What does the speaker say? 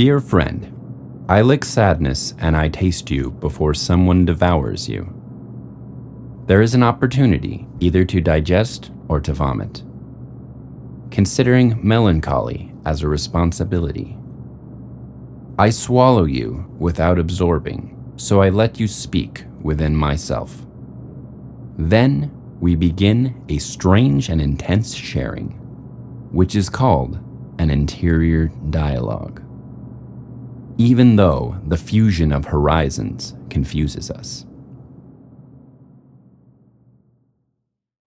Dear friend, I lick sadness and I taste you before someone devours you. There is an opportunity either to digest or to vomit. Considering melancholy as a responsibility. I swallow you without absorbing, so I let you speak within myself. Then we begin a strange and intense sharing, which is called an interior dialogue. Even though the fusion of horizons confuses us.